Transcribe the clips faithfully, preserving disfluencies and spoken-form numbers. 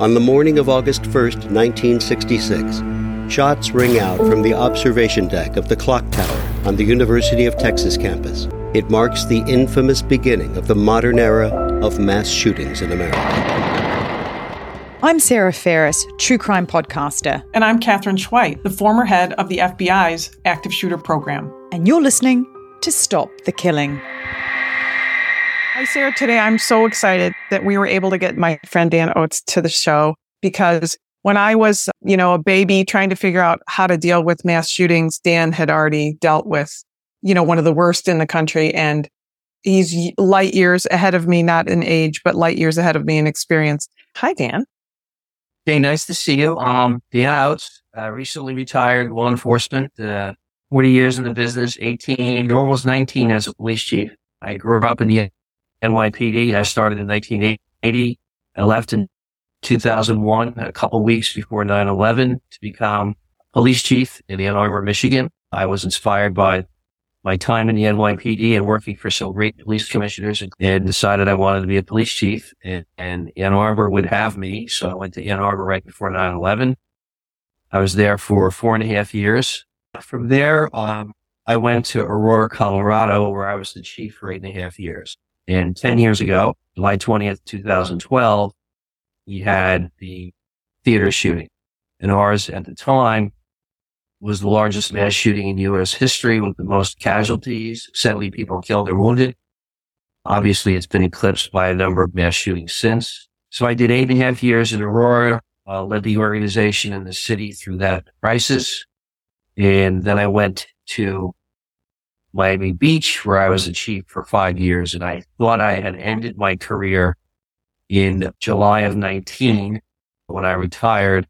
On the morning of August first, nineteen sixty-six, shots ring out from the observation deck of the clock tower on the University of Texas campus. It marks the infamous beginning of the modern era of mass shootings in America. I'm Sarah Ferris, true crime podcaster. And I'm Katherine Schweit, the former head of the F B I's active shooter program. And you're listening to Stop the Killing. Hi, Sarah. Today, I'm so excited that we were able to get my friend Dan Oates to the show, because when I was, you know, a baby trying to figure out how to deal with mass shootings, Dan had already dealt with, you know, one of the worst in the country. And he's light years ahead of me, not in age, but light years ahead of me in experience. Hi, Dan. Hey, nice to see you. Um, Dan Oates, uh, recently retired law enforcement, uh, forty years in the business, eighteen, almost nineteen as a police chief. I grew up in the N Y P D. I started in nineteen eighty. I left in two thousand one, a couple weeks before nine eleven, to become police chief in Ann Arbor, Michigan. I was inspired by my time in the N Y P D and working for some great police commissioners, and, and decided I wanted to be a police chief, and, and Ann Arbor would have me. So I went to Ann Arbor right before nine eleven. I was there for four and a half years. From there, um, I went to Aurora, Colorado, where I was the chief for eight and a half years. And ten years ago, July twentieth, twenty twelve, we had the theater shooting. And ours at the time was the largest mass shooting in U S history, with the most casualties, seventy people killed or wounded. Obviously, it's been eclipsed by a number of mass shootings since. So I did eight and a half years in Aurora, uh, led the organization in the city through that crisis. And then I went to Miami Beach, where I was the chief for five years. And I thought I had ended my career in July of nineteen when I retired.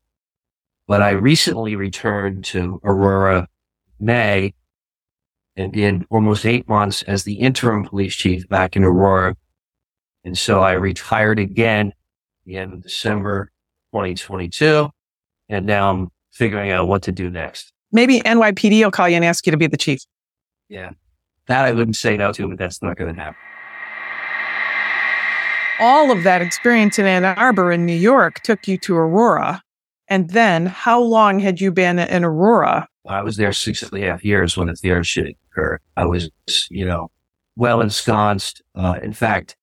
But I recently returned to Aurora May and did almost eight months as the interim police chief back in Aurora. And so I retired again at the end of December twenty twenty-two. And now I'm figuring out what to do next. Maybe N Y P D will call you and ask you to be the chief. Yeah, that I wouldn't say no to, but that's not going to happen. All of that experience in Ann Arbor in New York took you to Aurora. And then how long had you been in Aurora? I was there six and a half years when the theater shooting occurred. I was, you know, well ensconced. Uh, in fact,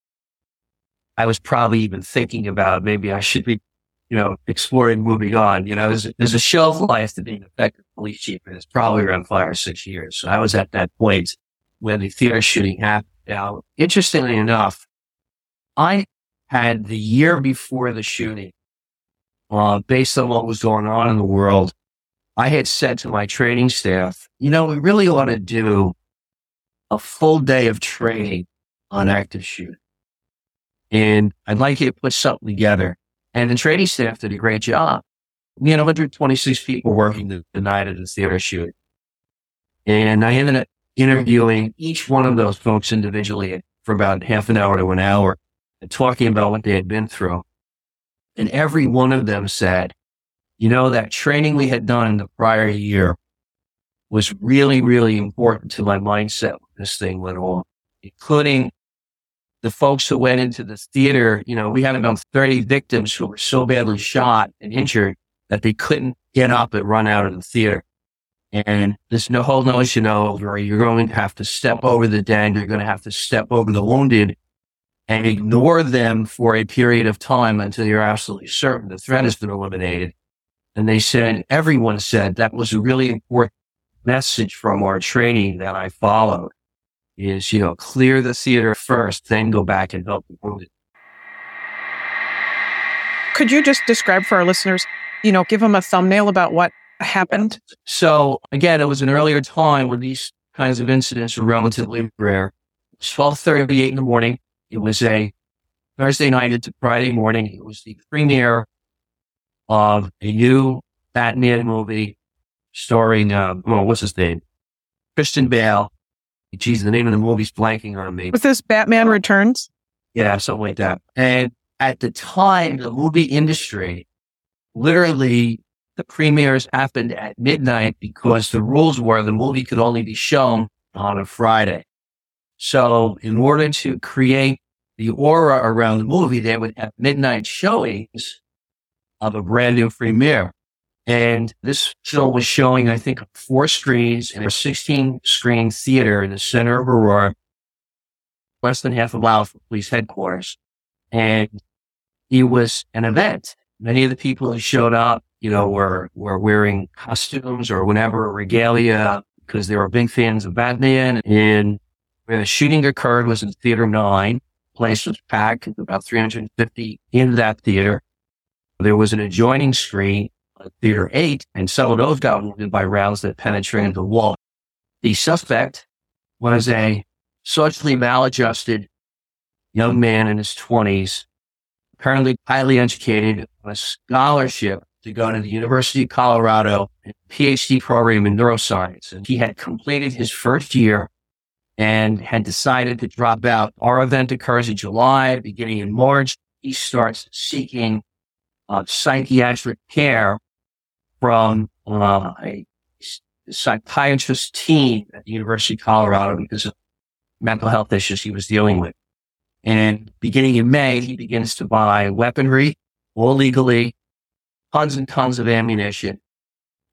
I was probably even thinking about maybe I should be, you know, exploring moving on. You know, there's, there's a shelf life to being an effective police chief, and it's probably around five or six years. So I was at that point when the theater shooting happened. Now, interestingly enough, I had the year before the shooting, Uh, based on what was going on in the world, I had said to my training staff, you know, we really ought to do a full day of training on active shooting. And I'd like you to put something together. And the training staff did a great job. We had one hundred twenty-six people working the, the night of the theater shooting. And I ended up interviewing each one of those folks individually for about half an hour to an hour and talking about what they had been through. And every one of them said, you know, that training we had done in the prior year was really, really important to my mindset when this thing went on, including the folks who went into the theater. You know, we had about thirty victims who were so badly shot and injured that they couldn't get up and run out of the theater. And this whole notion of, you're going to have to step over the dead, you're going to have to step over the wounded, and ignore them for a period of time until you're absolutely certain the threat has been eliminated. And they said, everyone said that was a really important message from our training that I followed is, you know, clear the theater first, then go back and help the wounded. Could you just describe for our listeners, you know, give them a thumbnail about what happened? So again, it was an earlier time where these kinds of incidents were relatively rare. It's twelve thirty-eight in the morning. It was a Thursday night into Friday morning. It was the premiere of a new Batman movie starring, uh, well, what's his name? Christian Bale. Geez, the name of the movie's blanking on me. Was this Batman Returns? Yeah, something like that. And at the time, the movie industry, literally the premieres happened at midnight because the rules were the movie could only be shown on a Friday. So in order to create the aura around the movie, they would have midnight showings of a brand new premiere. And this film was showing, I think, four screens in a sixteen-screen theater in the center of Aurora, less than half a mile from police headquarters. And it was an event. Many of the people who showed up, you know, were were wearing costumes or whatever, regalia, because they were big fans of Batman. And where the shooting occurred was in Theater nine. The place was packed, about three hundred fifty in that theater. There was an adjoining screen, Theater eight, and some of those got wounded by rounds that penetrated the wall. The suspect was a socially maladjusted young man in his twenties, apparently highly educated, on a scholarship to go to the University of Colorado, a PhD program in neuroscience. And he had completed his first year and had decided to drop out. Our event occurs in July, beginning in March. He starts seeking uh, psychiatric care from uh, a psychiatrist team at the University of Colorado because of mental health issues he was dealing with. And beginning in May, he begins to buy weaponry, all legally, tons and tons of ammunition.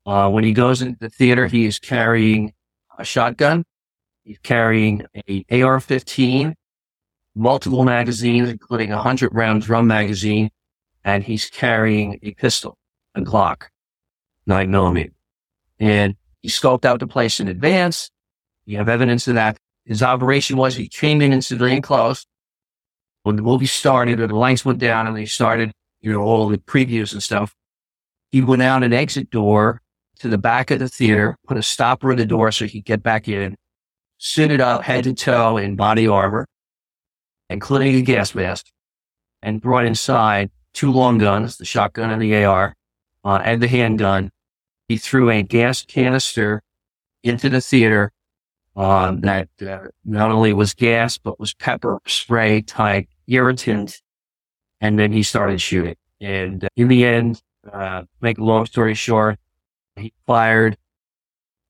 Uh, when he goes into the theater, he is carrying a shotgun. He's carrying an A R fifteen, multiple magazines, including a one hundred round drum magazine, and he's carrying a pistol, a Glock nine millimeter. And he scoped out the place in advance. We have evidence of that. His operation was he came in in civilian clothes. When the movie started and the lights went down and they started, you know, all the previews and stuff, he went out an exit door to the back of the theater, put a stopper in the door so he could get back in, suited up head to toe in body armor, including a gas mask, and brought inside two long guns, the shotgun and the A R, uh, and the handgun. He threw a gas canister into the theater. Um, that uh, not only was gas, but was pepper spray type irritant. And then he started shooting. And uh, in the end, uh, make a long story short, he fired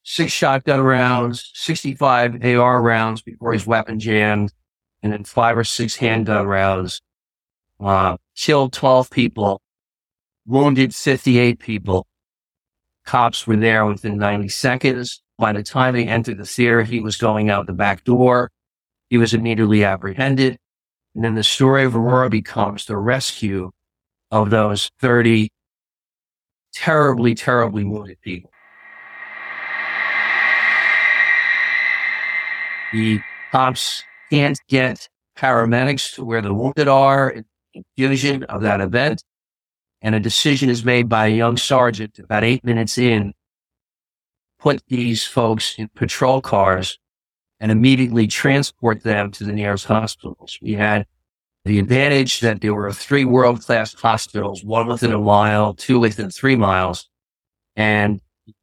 six shotgun rounds, sixty-five A R rounds before his weapon jammed, and then five or six handgun rounds, uh, killed twelve people, wounded fifty-eight people. Cops were there within ninety seconds. By the time they entered the theater, he was going out the back door. He was immediately apprehended. And then the story of Aurora becomes the rescue of those thirty terribly, terribly wounded people. The cops can't get paramedics to where the wounded are in the confusion of that event. And a decision is made by a young sergeant about eight minutes in, put these folks in patrol cars and immediately transport them to the nearest hospitals. We had the advantage that there were three world-class hospitals, one within a mile, two within three miles, and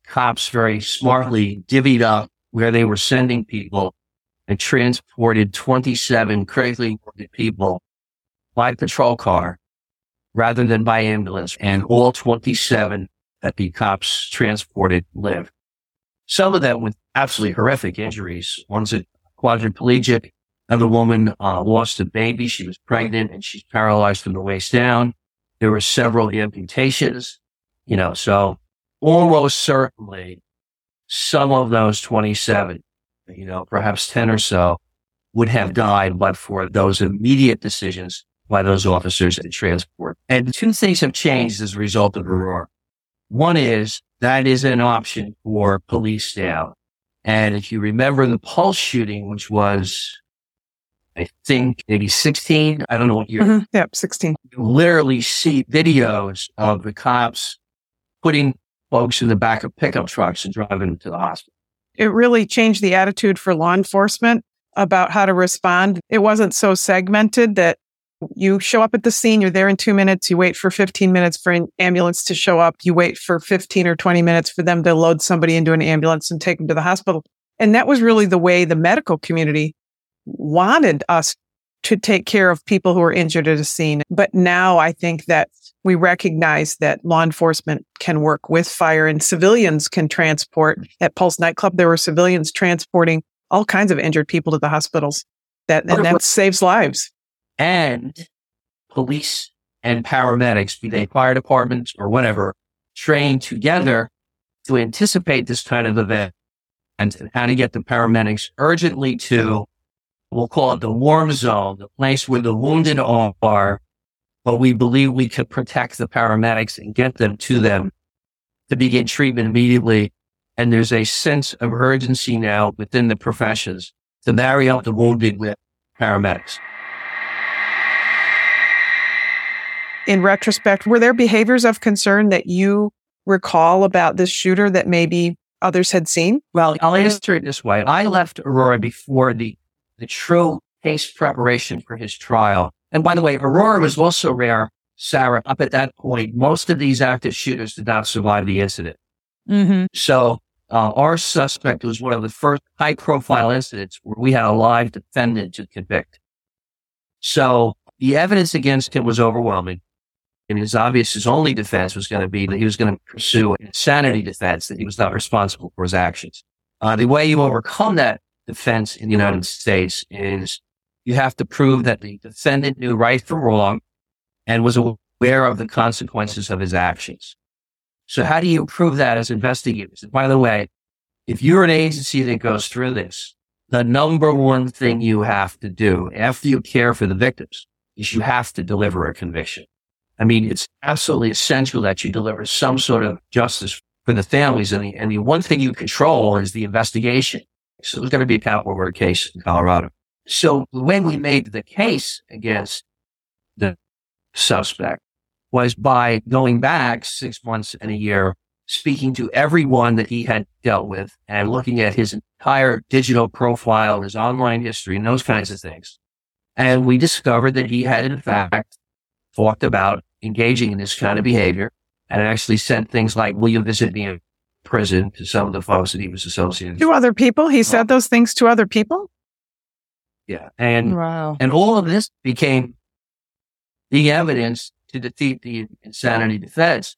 cops very smartly divvied up where they were sending people and transported twenty-seven critically wounded people by patrol car rather than by ambulance, and all twenty-seven that the cops transported lived. Some of them with absolutely horrific injuries. One's a quadriplegic. Another woman uh, lost a baby. She was pregnant and she's paralyzed from the waist down. There were several amputations, you know, so almost certainly some of those twenty-seven, you know, perhaps ten or so would have died but for those immediate decisions by those officers and transport. And two things have changed as a result of Aurora. One is that is an option for police now. And if you remember the Pulse shooting, which was, I think, maybe sixteen, I don't know what year. Mm-hmm. Yep, sixteen. You literally see videos of the cops putting folks in the back of pickup trucks and driving them to the hospital. It really changed the attitude for law enforcement about how to respond. It wasn't so segmented that you show up at the scene, you're there in two minutes, you wait for fifteen minutes for an ambulance to show up, you wait for fifteen or twenty minutes for them to load somebody into an ambulance and take them to the hospital. And that was really the way the medical community wanted us to take care of people who were injured at a scene. But now I think that we recognize that law enforcement can work with fire and civilians can transport. At Pulse nightclub, there were civilians transporting all kinds of injured people to the hospitals. That And that saves lives. And police and paramedics, be they fire departments or whatever, train together to anticipate this kind of event and how to get the paramedics urgently to, we'll call it the warm zone, the place where the wounded are, but we believe we could protect the paramedics and get them to them to begin treatment immediately. And there's a sense of urgency now within the professions to marry up the wounded with paramedics. In retrospect, were there behaviors of concern that you recall about this shooter that maybe others had seen? Well, I'll answer it this way. I left Aurora before the, the true case preparation for his trial. And by the way, Aurora was also rare, Sarah, up at that point. Most of these active shooters did not survive the incident. Mm-hmm. So uh, our suspect was one of the first high-profile incidents where we had a live defendant to convict. So the evidence against him was overwhelming. And his obvious, his only defense was going to be that he was going to pursue an insanity defense, that he was not responsible for his actions. Uh, the way you overcome that defense in the United States is you have to prove that the defendant knew right from wrong and was aware of the consequences of his actions. So how do you prove that as investigators? And by the way, if you're an agency that goes through this, the number one thing you have to do after you care for the victims is you have to deliver a conviction. I mean, it's absolutely essential that you deliver some sort of justice for the families. And the, and the one thing you control is the investigation. So there's going to be a capital murder case in Colorado. So when we made the case against the suspect was by going back six months and a year, speaking to everyone that he had dealt with and looking at his entire digital profile, his online history, and those kinds of things. And we discovered that he had, in fact, talked about engaging in this kind of behavior and actually sent things like, will you visit me in prison, to some of the folks that he was associated with. To other people? He said those things to other people? Yeah. And, wow. and all of this became the evidence to defeat the insanity defense.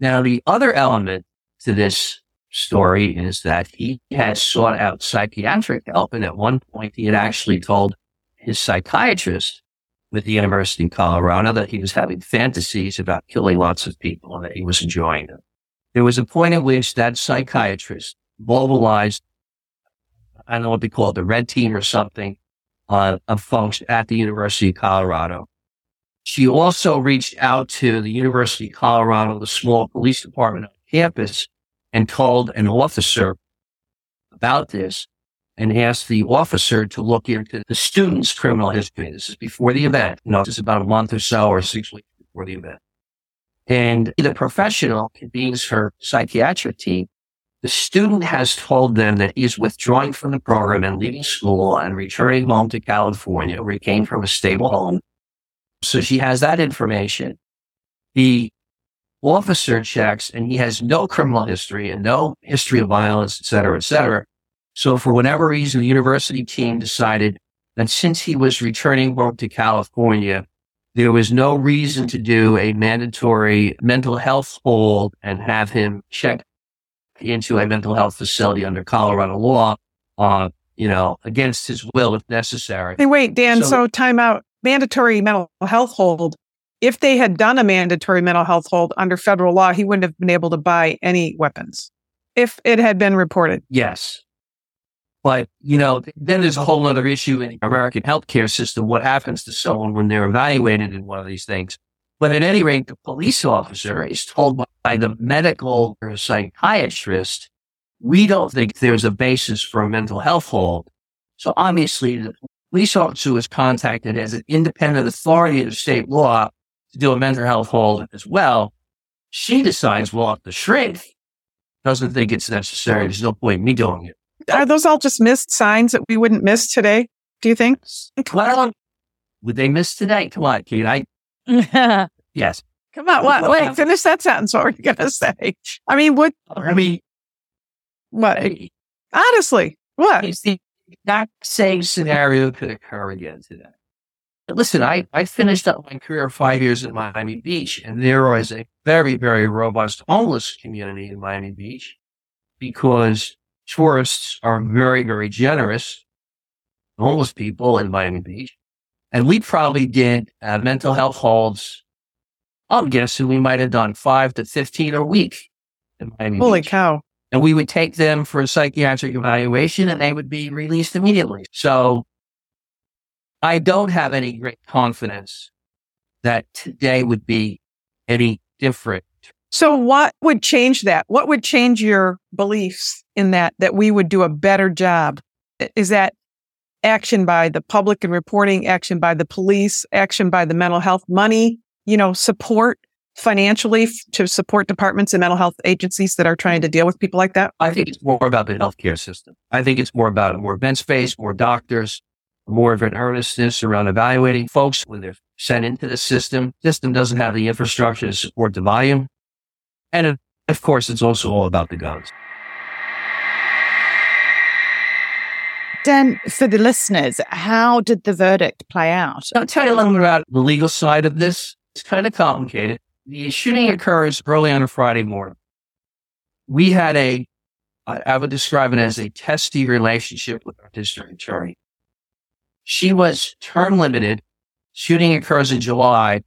Now, the other element to this story is that he had sought out psychiatric help. And at one point, he had actually told his psychiatrist with the University of Colorado that he was having fantasies about killing lots of people and that he was enjoying them. There was a point at which that psychiatrist mobilized, I don't know what they call it, the red team or something, uh, of folks at the University of Colorado. She also reached out to the University of Colorado, the small police department on campus, and told an officer about this and asked the officer to look into the student's criminal history. This is before the event. You know, this is about a month or so or six weeks before the event. And the professional convenes her psychiatric team. The student has told them that he is withdrawing from the program and leaving school and returning home to California, where he came from a stable home. So she has that information. The officer checks, and he has no criminal history and no history of violence, et cetera, et cetera. So for whatever reason, the university team decided that since he was returning home to California, there was no reason to do a mandatory mental health hold and have him checked into a mental health facility under Colorado law, uh, you know, against his will if necessary. Hey, wait, Dan, so, so time out. Mandatory mental health hold. If they had done a mandatory mental health hold under federal law, he wouldn't have been able to buy any weapons if it had been reported. Yes. But, you know, then there's a whole other issue in the American healthcare system, what happens to someone when they're evaluated in one of these things. But at any rate, the police officer is told by the medical or psychiatrist, we don't think there's a basis for a mental health hold. So obviously, the police officer was contacted as an independent authority of state law to do a mental health hold as well. She decides, well, the shrink doesn't think it's necessary. There's no point in me doing it. Are those all just missed signs that we wouldn't miss today, do you think? Well, would they miss today? Come on, Kate. I... yes. Come on. What? Wait, finish that sentence. What were you going to say? I mean, what? I mean, what? I, Honestly, what? It's the exact same scenario could occur again today. Listen, I, I finished up my career five years in Miami Beach, and there was a very, very robust homeless community in Miami Beach because tourists are very, very generous, homeless people in Miami Beach. And we probably did uh, mental health holds. I'm guessing we might have done five to fifteen a week in Miami Holy Beach. Cow. And we would take them for a psychiatric evaluation and they would be released immediately. So I don't have any great confidence that today would be any different. So what would change that? What would change your beliefs in that, that we would do a better job? Is that action by the public and reporting, action by the police, action by the mental health, money, you know, support financially f- to support departments and mental health agencies that are trying to deal with people like that? I think it's more about the healthcare system. I think it's more about more event space, more doctors, more of an earnestness around evaluating folks when they're sent into the system. The system doesn't have the infrastructure to support the volume. And of course, it's also all about the guns. Dan, for the listeners, how did the verdict play out? I'll tell you a little bit about the legal side of this. It's kind of complicated. The shooting occurs early on a Friday morning. We had a, I would describe it as a testy relationship with our district attorney. She was term limited. Shooting occurs in July.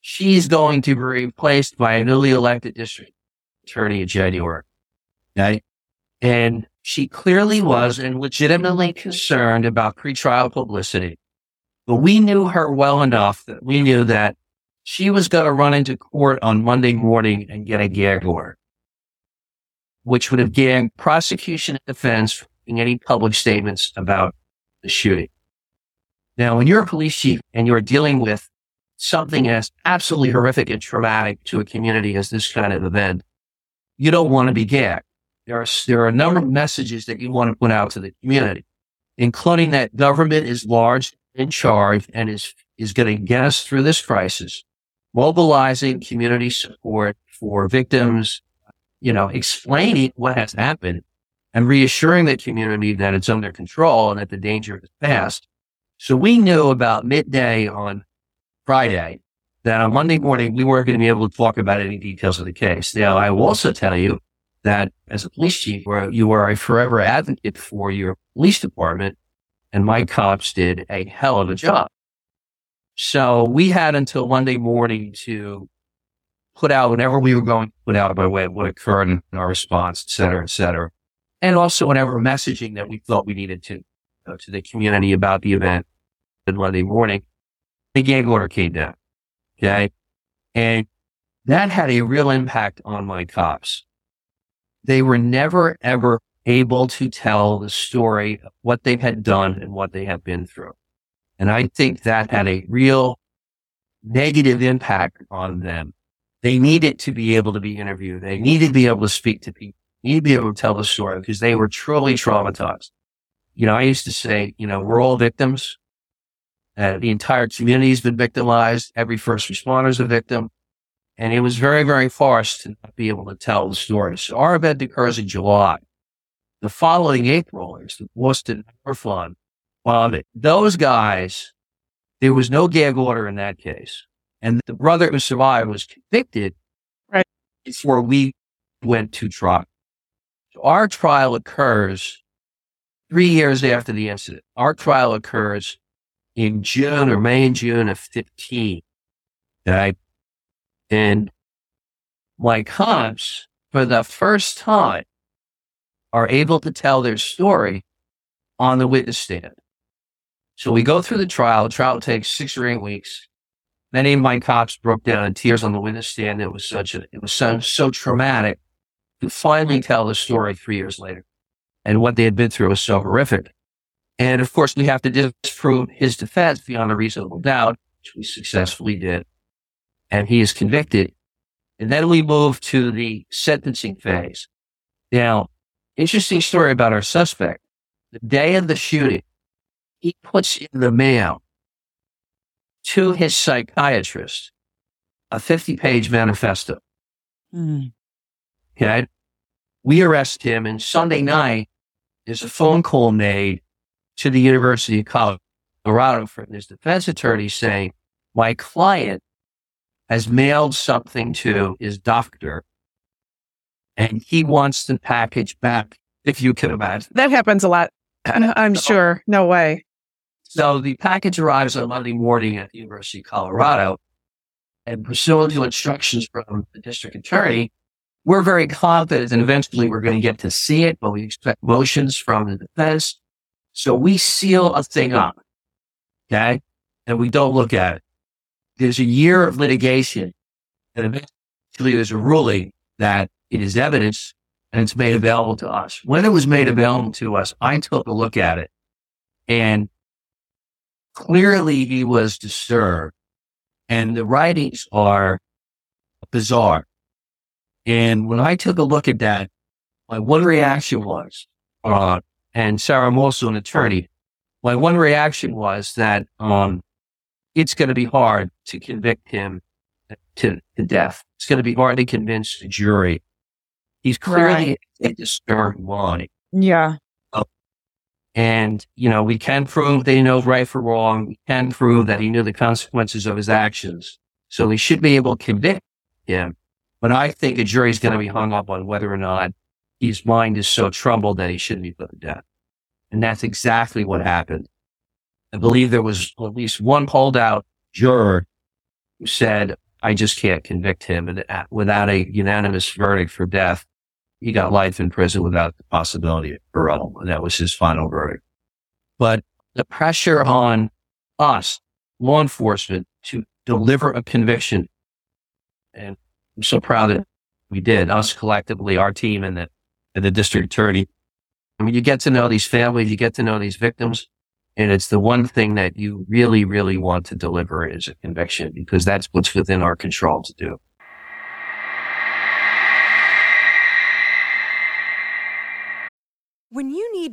She's going to be replaced by a newly elected district attorney in January. Okay? And she clearly was and legitimately concerned about pretrial publicity. But we knew her well enough that we knew that she was going to run into court on Monday morning and get a gag order, which would have gagged prosecution and defense from any public statements about the shooting. Now, when you're a police chief and you're dealing with something as absolutely horrific and traumatic to a community as this kind of event, you don't want to be gagged. There are, there are a number of messages that you want to put out to the community, including that government is large in charge and is, is going to get us through this crisis, mobilizing community support for victims, you know, explaining what has happened and reassuring the community that it's under control and that the danger is past. So we knew about midday on Friday, that on Monday morning, we weren't going to be able to talk about any details of the case. Now, I will also tell you that as a police chief, you are a forever advocate for your police department, and my cops did a hell of a job. So we had until Monday morning to put out whatever we were going to put out by way of what occurred in our response, et cetera, et cetera. And also whatever messaging that we thought we needed to uh, to the community about the event on Monday morning. The gag order came down, okay? And that had a real impact on my cops. They were never, ever able to tell the story of what they had done and what they had been through. And I think that had a real negative impact on them. They needed to be able to be interviewed. They needed to be able to speak to people. They needed to be able to tell the story because they were truly traumatized. You know, I used to say, you know, we're all victims. Uh, the entire community has been victimized. Every first responder is a victim. And it was very, very forced to not be able to tell the story. So our event occurs in July. The following April is the Boston Marathon bombing. Those guys, there was no gag order in that case. And the brother who survived was convicted right before we went to trial. So our trial occurs three years after the incident. Our trial occurs in June or May and June of fifteen, okay? And my cops, for the first time, are able to tell their story on the witness stand. So we go through the trial. The trial takes six or eight weeks. Many of my cops broke down in tears on the witness stand. It was such a, it was so, so traumatic to finally tell the story three years later. And what they had been through was so horrific. And of course, we have to disprove his defense beyond a reasonable doubt, which we successfully did. And he is convicted. And then we move to the sentencing phase. Now, interesting story about our suspect. The day of the shooting, he puts in the mail to his psychiatrist a fifty-page manifesto. Mm. Okay? We arrest him, and Sunday night there's a phone call made to the University of Colorado from his defense attorney saying, my client has mailed something to his doctor, and he wants the package back, if you can imagine. That happens a lot, I'm so, sure. No way. So the package arrives on Monday morning at the University of Colorado, and pursuant to instructions from the district attorney, we're very confident that eventually we're going to get to see it, but we expect motions from the defense. So we seal a thing up, okay? And we don't look at it. There's a year of litigation, and eventually there's a ruling that it is evidence, and it's made available to us. When it was made available to us, I took a look at it, and clearly he was disturbed, and the writings are bizarre. And when I took a look at that, my one reaction was, uh, and Sarah, I'm also an attorney, my one reaction was that um, it's going to be hard to convict him to, to death. It's going to be hard to convince the jury. He's clearly right. A disturbed mind. Yeah. Uh, and, you know, we can prove that he knows right from wrong. We can prove that he knew the consequences of his actions. So we should be able to convict him. But I think a jury's going to be hung up on whether or not his mind is so troubled that he shouldn't be put to death. And that's exactly what happened. I believe there was at least one holdout juror who said, I just can't convict him. And without a unanimous verdict for death, he got life in prison without the possibility of parole. And that was his final verdict. But the pressure on us, law enforcement, to deliver a conviction, and I'm so proud that we did, us collectively, our team and the, and the district attorney. I mean, you get to know these families, you get to know these victims, and it's the one thing that you really, really want to deliver is a conviction, because that's what's within our control to do. When you need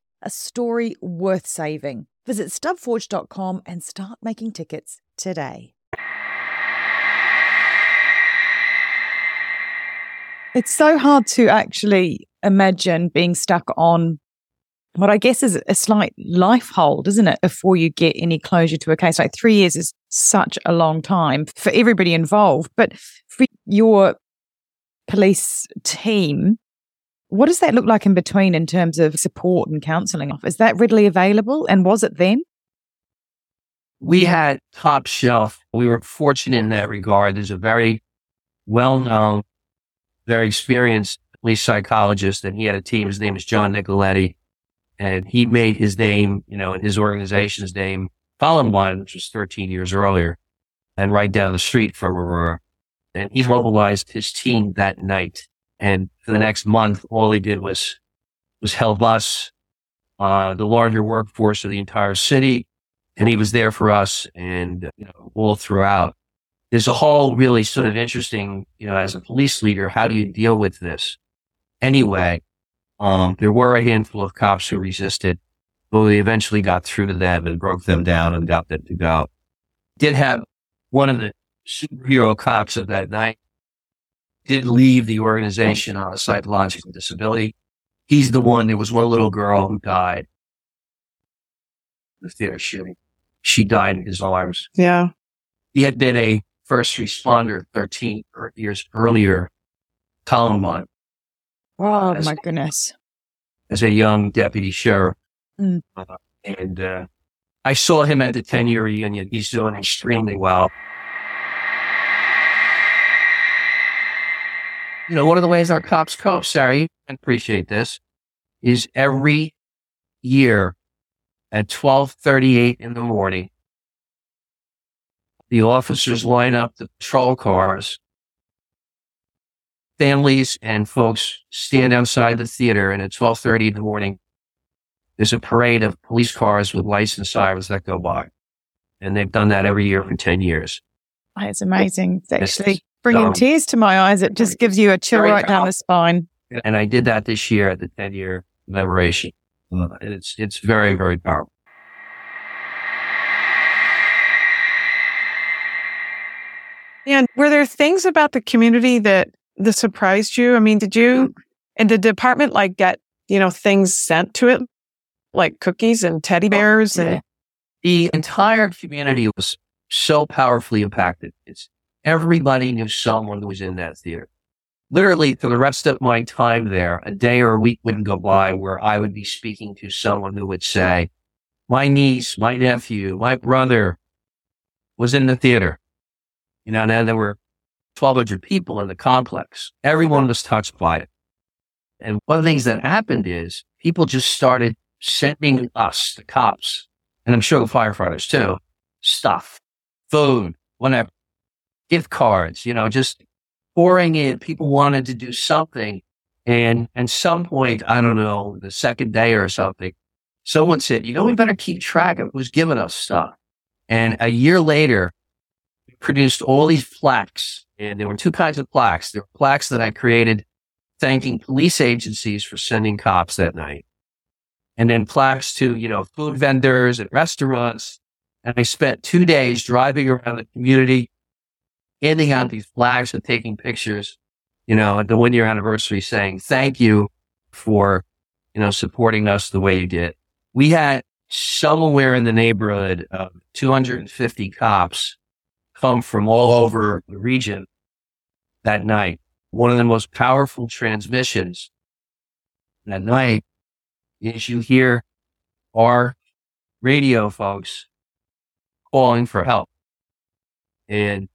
a story worth saving. Visit Stub Forge dot com and start making tickets today. It's so hard to actually imagine being stuck on what I guess is a slight life hold, isn't it, before you get any closure to a case. Like three years is such a long time for everybody involved. But for your police team, what does that look like in between in terms of support and counselling? Is that readily available? And was it then? We had top shelf. We were fortunate in that regard. There's a very well-known, very experienced police psychologist, and he had a team. His name is John Nicoletti, and he made his name, you know, and his organization's name, Fallen One, which was thirteen years earlier, and right down the street from Aurora. And he mobilized his team that night. And for the next month, all he did was was help us, uh, the larger workforce of the entire city. And he was there for us and, you know, all throughout. There's a whole really sort of interesting, you know, as a police leader, how do you deal with this? Anyway, um, there were a handful of cops who resisted, but we eventually got through to them and broke them down and got them to go. Did have one of the superhero cops of that night did leave the organization on a psychological disability. He's the one, there was one little girl who died. The theater shooting. She died in his arms. Yeah. He had been a first responder thirteen years earlier, Columbine. Oh, my goodness. As a young deputy sheriff. Mm. Uh, and uh, I saw him at the ten-year reunion. He's doing extremely well. You know, one of the ways our cops cope, Sarah, you can appreciate this, is every year at twelve thirty-eight in the morning, the officers line up the patrol cars. Families and folks stand outside the theater, and at twelve thirty in the morning, there's a parade of police cars with lights and sirens that go by. And they've done that every year for ten years. It's amazing. It's actually it's bringing dumb. tears to my eyes. It just gives you a chill right down the spine. And I did that this year at the ten-year commemoration. Uh, it's it's very, very powerful. And were there things about the community that, that surprised you? I mean, did you and the department like get, you know, things sent to it, like cookies and teddy bears? Oh, yeah. And the entire community was so powerfully impacted. It's everybody knew someone who was in that theater. Literally, for the rest of my time there, a day or a week wouldn't go by where I would be speaking to someone who would say, my niece, my nephew, my brother was in the theater. You know, now there were twelve hundred people in the complex. Everyone was touched by it. And one of the things that happened is people just started sending us, the cops, and I'm sure the firefighters too, stuff, food, whatever, gift cards, you know, just pouring in. People wanted to do something. And at some point, I don't know, the second day or something, someone said, you know, we better keep track of who's giving us stuff. And a year later, we produced all these plaques. And there were two kinds of plaques. There were plaques that I created thanking police agencies for sending cops that night. And then plaques to, you know, food vendors and restaurants. And I spent two days driving around the community, handing out these flags and taking pictures, you know, at the one-year anniversary saying, thank you for, you know, supporting us the way you did. We had somewhere in the neighborhood of two hundred fifty cops come from all over the region that night. One of the most powerful transmissions that night is you hear our radio folks calling for help. And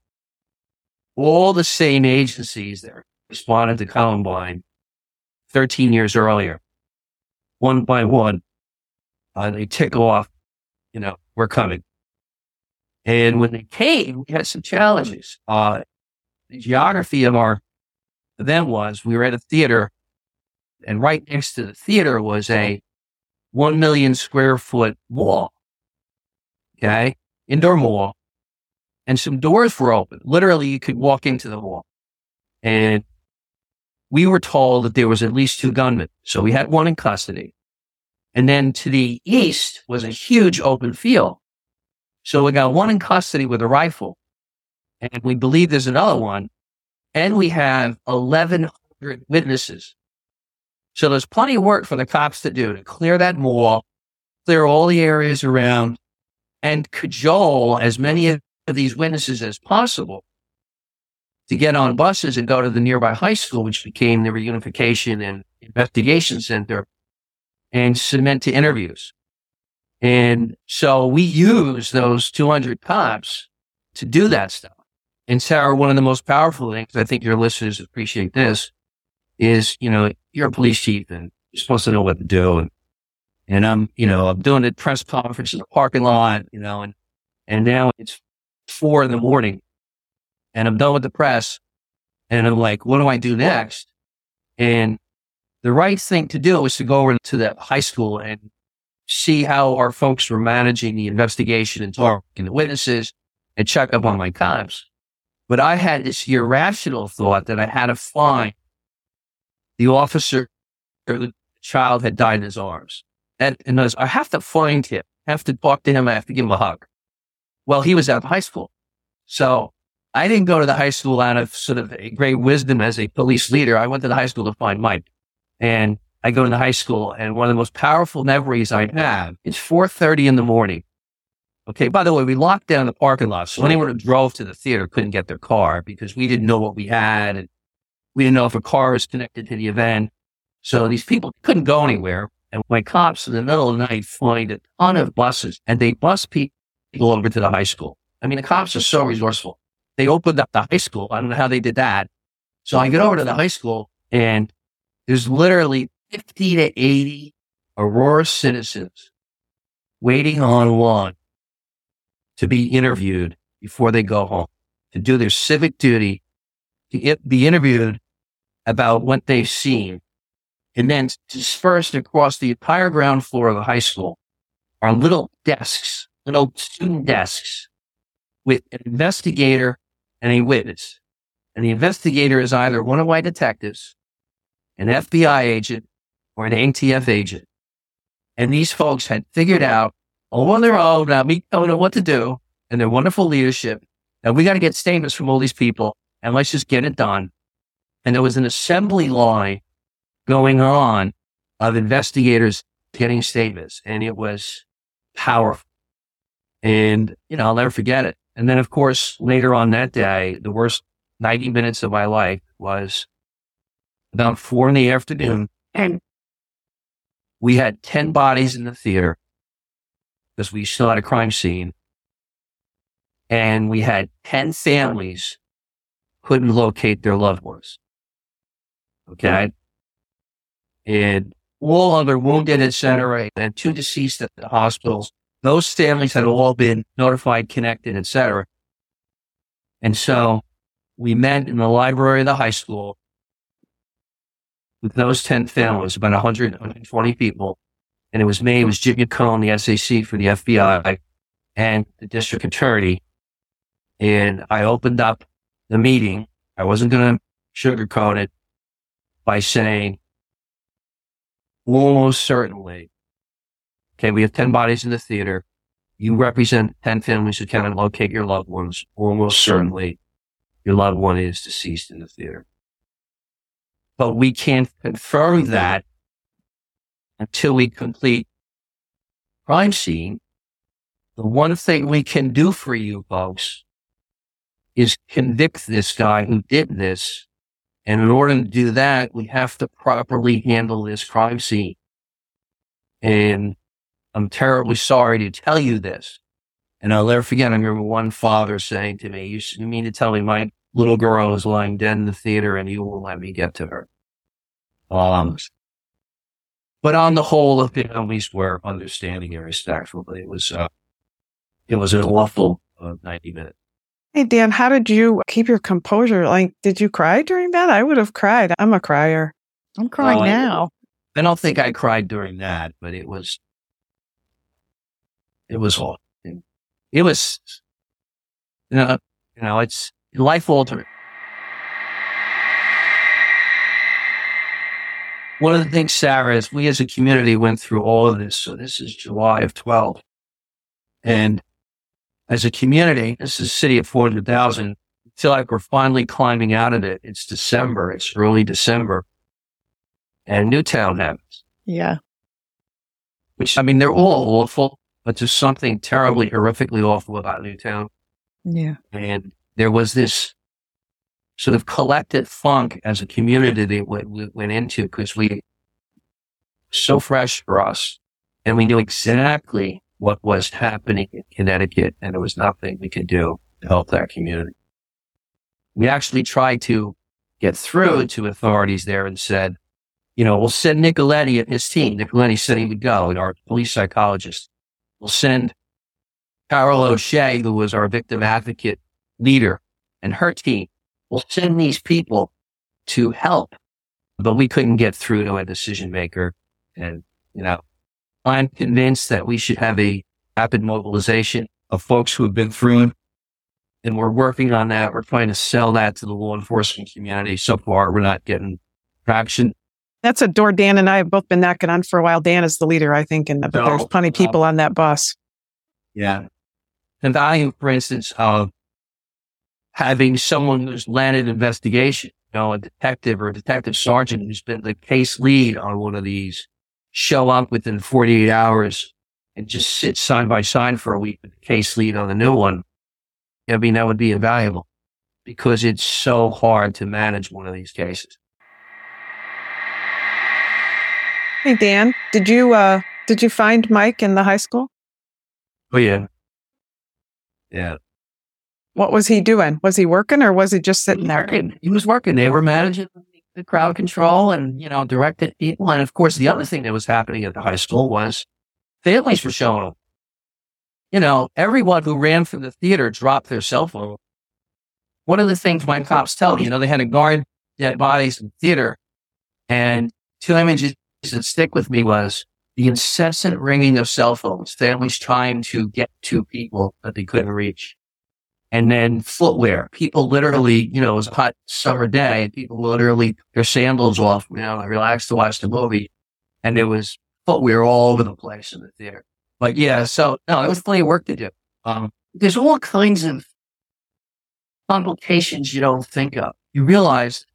all the same agencies that responded to Columbine thirteen years earlier, one by one, uh, they tick off, you know, we're coming. And when they came, we had some challenges. Uh, the geography of our event was we were at a theater, and right next to the theater was a one million square foot mall, okay, indoor mall. And some doors were open. Literally, you could walk into the mall. And we were told that there was at least two gunmen. So we had one in custody. And then to the east was a huge open field. So we got one in custody with a rifle. And we believe there's another one. And we have eleven hundred witnesses. So there's plenty of work for the cops to do to clear that mall, clear all the areas around, and cajole as many of these witnesses as possible to get on buses and go to the nearby high school, which became the Reunification and Investigation Center, and submit to interviews. And so we use those two hundred cops to do that stuff. And Sarah, one of the most powerful things, I think your listeners appreciate this, is, you know, you're a police chief and you're supposed to know what to do. And, and I'm, you know, I'm doing a press conference in the parking lot, you know, and, and now it's four in the morning and I'm done with the press. And I'm like, what do I do next? And the right thing to do is to go over to the high school and see how our folks were managing the investigation and talking to witnesses and check up on my cops. But I had this irrational thought that I had to find the officer or the child had died in his arms. And, and I, was, I have to find him. I have to talk to him. I have to give him a hug. Well, he was out of high school. So I didn't go to the high school out of sort of a great wisdom as a police leader. I went to the high school to find Mike. And I go to the high school, and one of the most powerful memories I have is four thirty in the morning. Okay, by the way, we locked down the parking lot, so anyone who drove to the theater couldn't get their car because we didn't know what we had, and we didn't know if a car was connected to the event. So these people couldn't go anywhere. And my cops in the middle of the night find a ton of buses, and they bus people over to the high school. I mean, the cops are so resourceful. They opened up the high school. I don't know how they did that. So I get over to the high school, and there's literally fifty to eighty Aurora citizens waiting on one to be interviewed before they go home, to do their civic duty, to be interviewed about what they've seen, and then dispersed across the entire ground floor of the high school are little desks, little student desks, with an investigator and a witness. And the investigator is either one of my detectives, an F B I agent, or an A T F agent. And these folks had figured out all on their own, now we don't know what to do, and their wonderful leadership. And we got to get statements from all these people, and let's just get it done. And there was an assembly line going on of investigators getting statements, and it was powerful. And, you know, I'll never forget it. And then, of course, later on that day, the worst ninety minutes of my life was about four in the afternoon. And we had ten bodies in the theater, because we still had a crime scene, and we had ten families couldn't locate their loved ones. Okay. And all other wounded, et cetera, and two deceased at the hospitals. Those families had all been notified, connected, et cetera. And so we met in the library of the high school with those ten families, about one hundred, one hundred twenty people. And it was me, it was Jimmy Cohn, the S A C for the F B I, and the district attorney. And I opened up the meeting. I wasn't going to sugarcoat it by saying, almost certainly, okay, we have ten bodies in the theater. You represent ten families who cannot locate your loved ones. Almost certainly, your loved one is deceased in the theater. But we can't confirm that until we complete crime scene. The one thing we can do for you folks is convict this guy who did this. And in order to do that, we have to properly handle this crime scene. And I'm terribly sorry to tell you this. And I'll never forget, I remember one father saying to me, you mean to tell me my little girl is lying dead in the theater and you won't let me get to her? Um, But on the whole, the families were understanding and respectful. But it was, uh, it was an awful uh, ninety minutes. Hey, Dan, how did you keep your composure? Like, did you cry during that? I would have cried. I'm a crier. I'm crying well, now. I, I don't think I cried during that, but it was, it was awful. It was, you know, you know, it's life altering. One of the things, Sarah, is we as a community went through all of this. So this is July of twelve. And as a community, this is a city of four hundred thousand. I feel like we're finally climbing out of it. It's December. It's early December. and Newtown happens. Yeah. Which, I mean, they're all awful, but there's something terribly, horrifically awful about Newtown. Yeah. And there was this sort of collective funk as a community that we, we went into because we, so fresh for us, and we knew exactly what was happening in Connecticut, and there was nothing we could do to help that community. We actually tried to get through to authorities there and said, you know, we'll send Nicoletti and his team. Nicoletti said he would go, our police psychologist. We'll send Carol O'Shea, who was our victim advocate leader, and her team. We'll send these people to help. But we couldn't get through to a decision maker. And, you know, I'm convinced that we should have a rapid mobilization of folks who have been through it. And we're working on that. We're trying to sell that to the law enforcement community. So far, we're not getting traction. That's a door Dan and I have both been knocking on for a while. Dan is the leader, I think, and the, but no, there's plenty of people um, on that bus. Yeah. The value, for instance, of having someone who's led an investigation, you know, a detective or a detective sergeant who's been the case lead on one of these, show up within forty-eight hours and just sit side by side for a week with the case lead on the new one. I mean, that would be invaluable because it's so hard to manage one of these cases. Hey, Dan, did you uh, did you find Mike in the high school? Oh, yeah. Yeah. What was he doing? Was he working or was he just sitting there? He was working. They were managing the crowd control and, you know, directed people. And, of course, the other thing that was happening at the high school was families were showing up. You know, everyone who ran from the theater dropped their cell phone. One of the things my cops tell me, you know, they had to guard dead bodies in the theater. And two images that stick with me was the incessant ringing of cell phones, families trying to get to people that they couldn't reach. And then footwear. People literally, you know, it was a hot summer day, and people literally took their sandals off, you know, relaxed to watch the movie. And there was footwear all over the place in the theater. But yeah, so no, it was plenty of work to do. Um, there's all kinds of complications you don't think of. You realize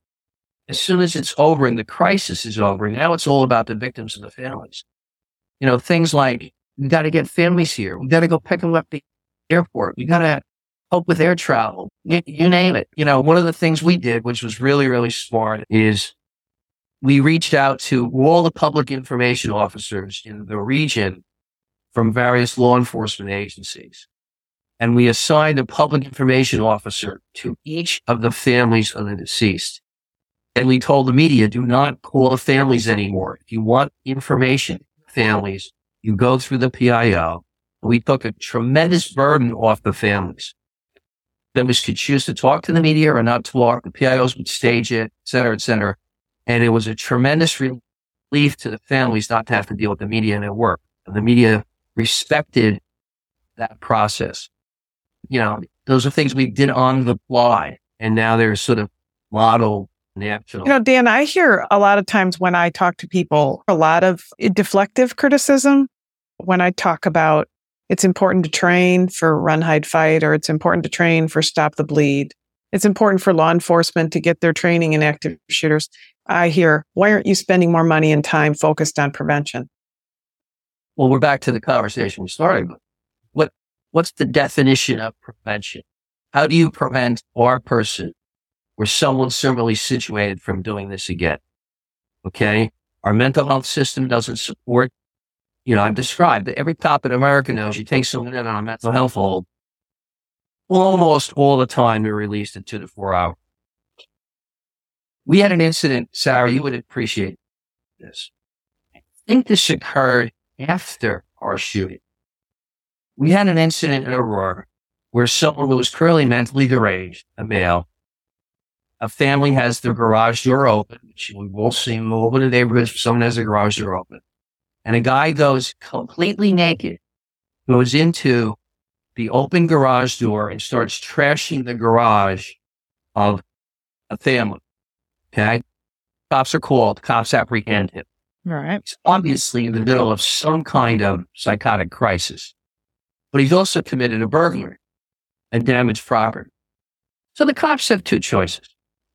as soon as it's over and the crisis is over, now it's all about the victims and the families. You know, things like, we got to get families here. We got to go pick them up at the airport. We got to help with air travel. You, you name it. You know, one of the things we did, which was really, really smart, is we reached out to all the public information officers in the region from various law enforcement agencies. And we assigned a public information officer to each of the families of the deceased. And we told the media, do not call the families anymore. If you want information, families, you go through the P I O. And we took a tremendous burden off the families. Families could choose to talk to the media or not talk. The P I Os would stage it, et cetera, et cetera. And it was a tremendous relief to the families not to have to deal with the media and their work. And the media respected that process. You know, those are things we did on the fly, and now they're sort of model national. You know, Dan, I hear a lot of times when I talk to people, a lot of deflective criticism when I talk about it's important to train for run, hide, fight, or it's important to train for stop the bleed. It's important for law enforcement to get their training in active shooters. I hear, why aren't you spending more money and time focused on prevention? Well, we're back to the conversation we started with. What, what's the definition of prevention? How do you prevent our person or someone similarly situated from doing this again? Okay. Our mental health system doesn't support, you know, I've described that every cop in America knows you take someone in on a mental health hold. Almost all the time they're released in two to four hours. We had an incident, Sarah, you would appreciate this. I think this occurred after our shooting. We had an incident in Aurora where someone who was clearly mentally deranged, a male, a family has their garage door open, which we've all seen all over the neighborhoods, someone has their garage door open. And a guy goes completely naked, goes into the open garage door and starts trashing the garage of a family. Okay? Cops are called, cops apprehend him. All right. He's obviously in the middle of some kind of psychotic crisis, but he's also committed a burglary and damaged property. So the cops have two choices.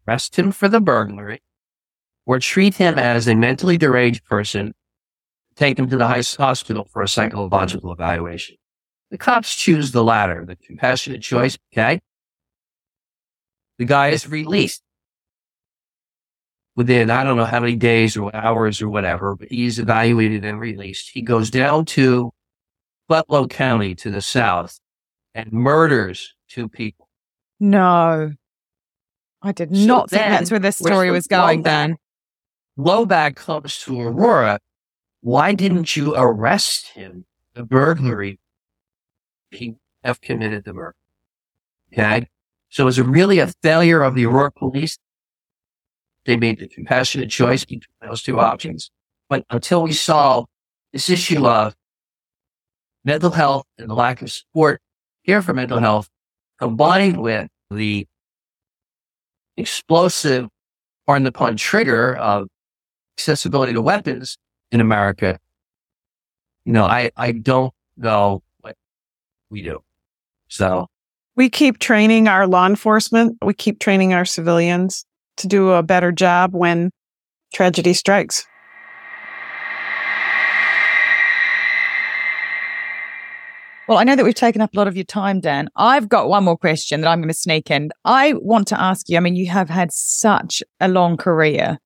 Arrest him for the burglary or treat him as a mentally deranged person, take him to the hospital for a psychological evaluation. The cops choose the latter, the compassionate choice, okay? The guy is released within, I don't know how many days or hours or whatever, but he's evaluated and released. He goes down to Butlow County to the south and murders two people. No. I did so not think that's where this story was going then. Blowback comes to Aurora. Why didn't you arrest him? The burglary. He have committed the murder. Okay? So it was really a failure of the Aurora police. They made the compassionate choice between those two options. But until we solve this issue of mental health and the lack of support here for mental health, combined with the explosive on the pun trigger of accessibility to weapons in America, you know, I, I don't know what we do. So we keep training our law enforcement. We keep training our civilians to do a better job when tragedy strikes. Well, I know that we've taken up a lot of your time, Dan. I've got one more question that I'm going to sneak in. I want to ask you, I mean, you have had such a long career.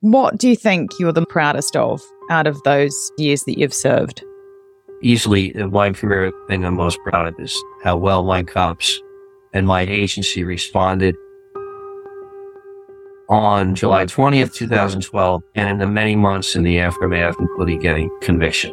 What do you think you're the proudest of out of those years that you've served? Easily, in my career, the thing I'm most proud of is how well my cops and my agency responded on July twentieth, twenty twelve, and in the many months in the aftermath, including getting conviction.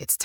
It's